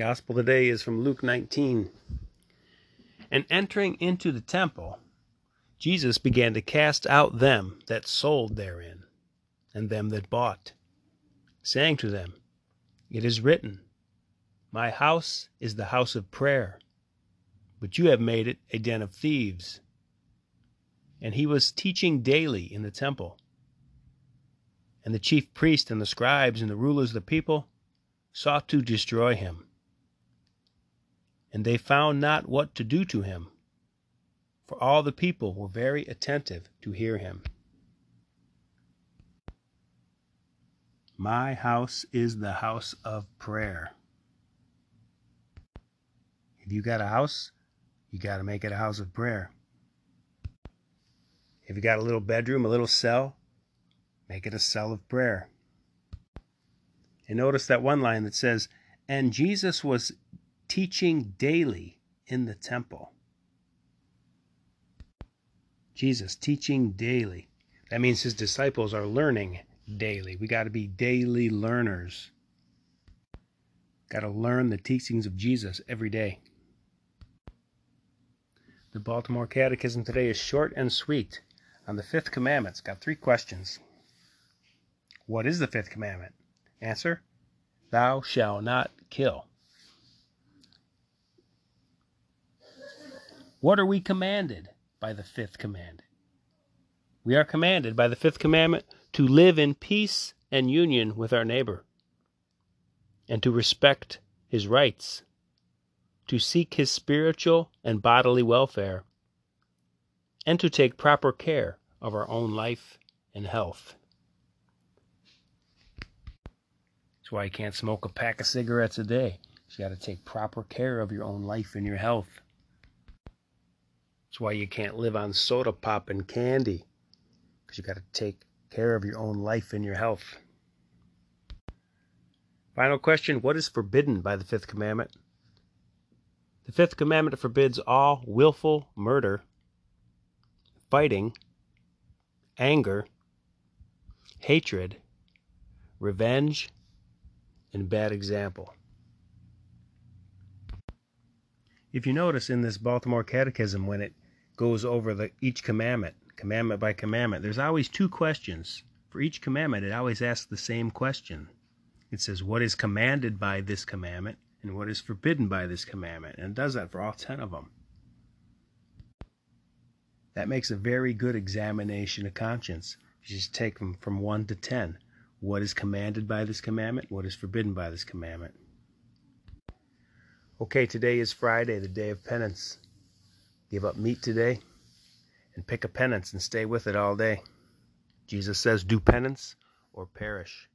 Gospel today is from Luke 19. And entering into the temple, Jesus began to cast out them that sold therein, and them that bought, saying to them, It is written, My house is the house of prayer, but you have made it a den of thieves. And he was teaching daily in the temple. And the chief priests and the scribes and the rulers of the people sought to destroy him. And they found not what to do to him, for all the people were very attentive to hear him. My house is the house of prayer. If you got a house, you got to make it a house of prayer. If you got a little bedroom, a little cell, make it a cell of prayer. And notice that one line that says, And Jesus was teaching daily in the temple. Jesus teaching daily. That means his disciples are learning daily. We got to be daily learners. Got to learn the teachings of Jesus every day. The Baltimore Catechism today is short and sweet on the Fifth Commandment. It's got three questions. What is the Fifth Commandment? Answer, Thou shalt not kill. What are we commanded by the Fifth Commandment? We are commanded by the Fifth Commandment to live in peace and union with our neighbor, and to respect his rights, to seek his spiritual and bodily welfare, and to take proper care of our own life and health. That's why you can't smoke a pack of cigarettes a day. You got to take proper care of your own life and your health. That's why you can't live on soda pop and candy, because you got to take care of your own life and your health. Final question, what is forbidden by the Fifth Commandment? The Fifth Commandment forbids all willful murder, fighting, anger, hatred, revenge, and bad example. If you notice in this Baltimore Catechism, when it goes over each commandment, commandment by commandment, there's always two questions. For each commandment, it always asks the same question. It says, what is commanded by this commandment and what is forbidden by this commandment? And it does that for all 10 of them. That makes a very good examination of conscience. You just take them from 1 to 10. What is commanded by this commandment? What is forbidden by this commandment? Okay, today is Friday, the day of penance. Give up meat today and pick a penance and stay with it all day. Jesus says, do penance or perish.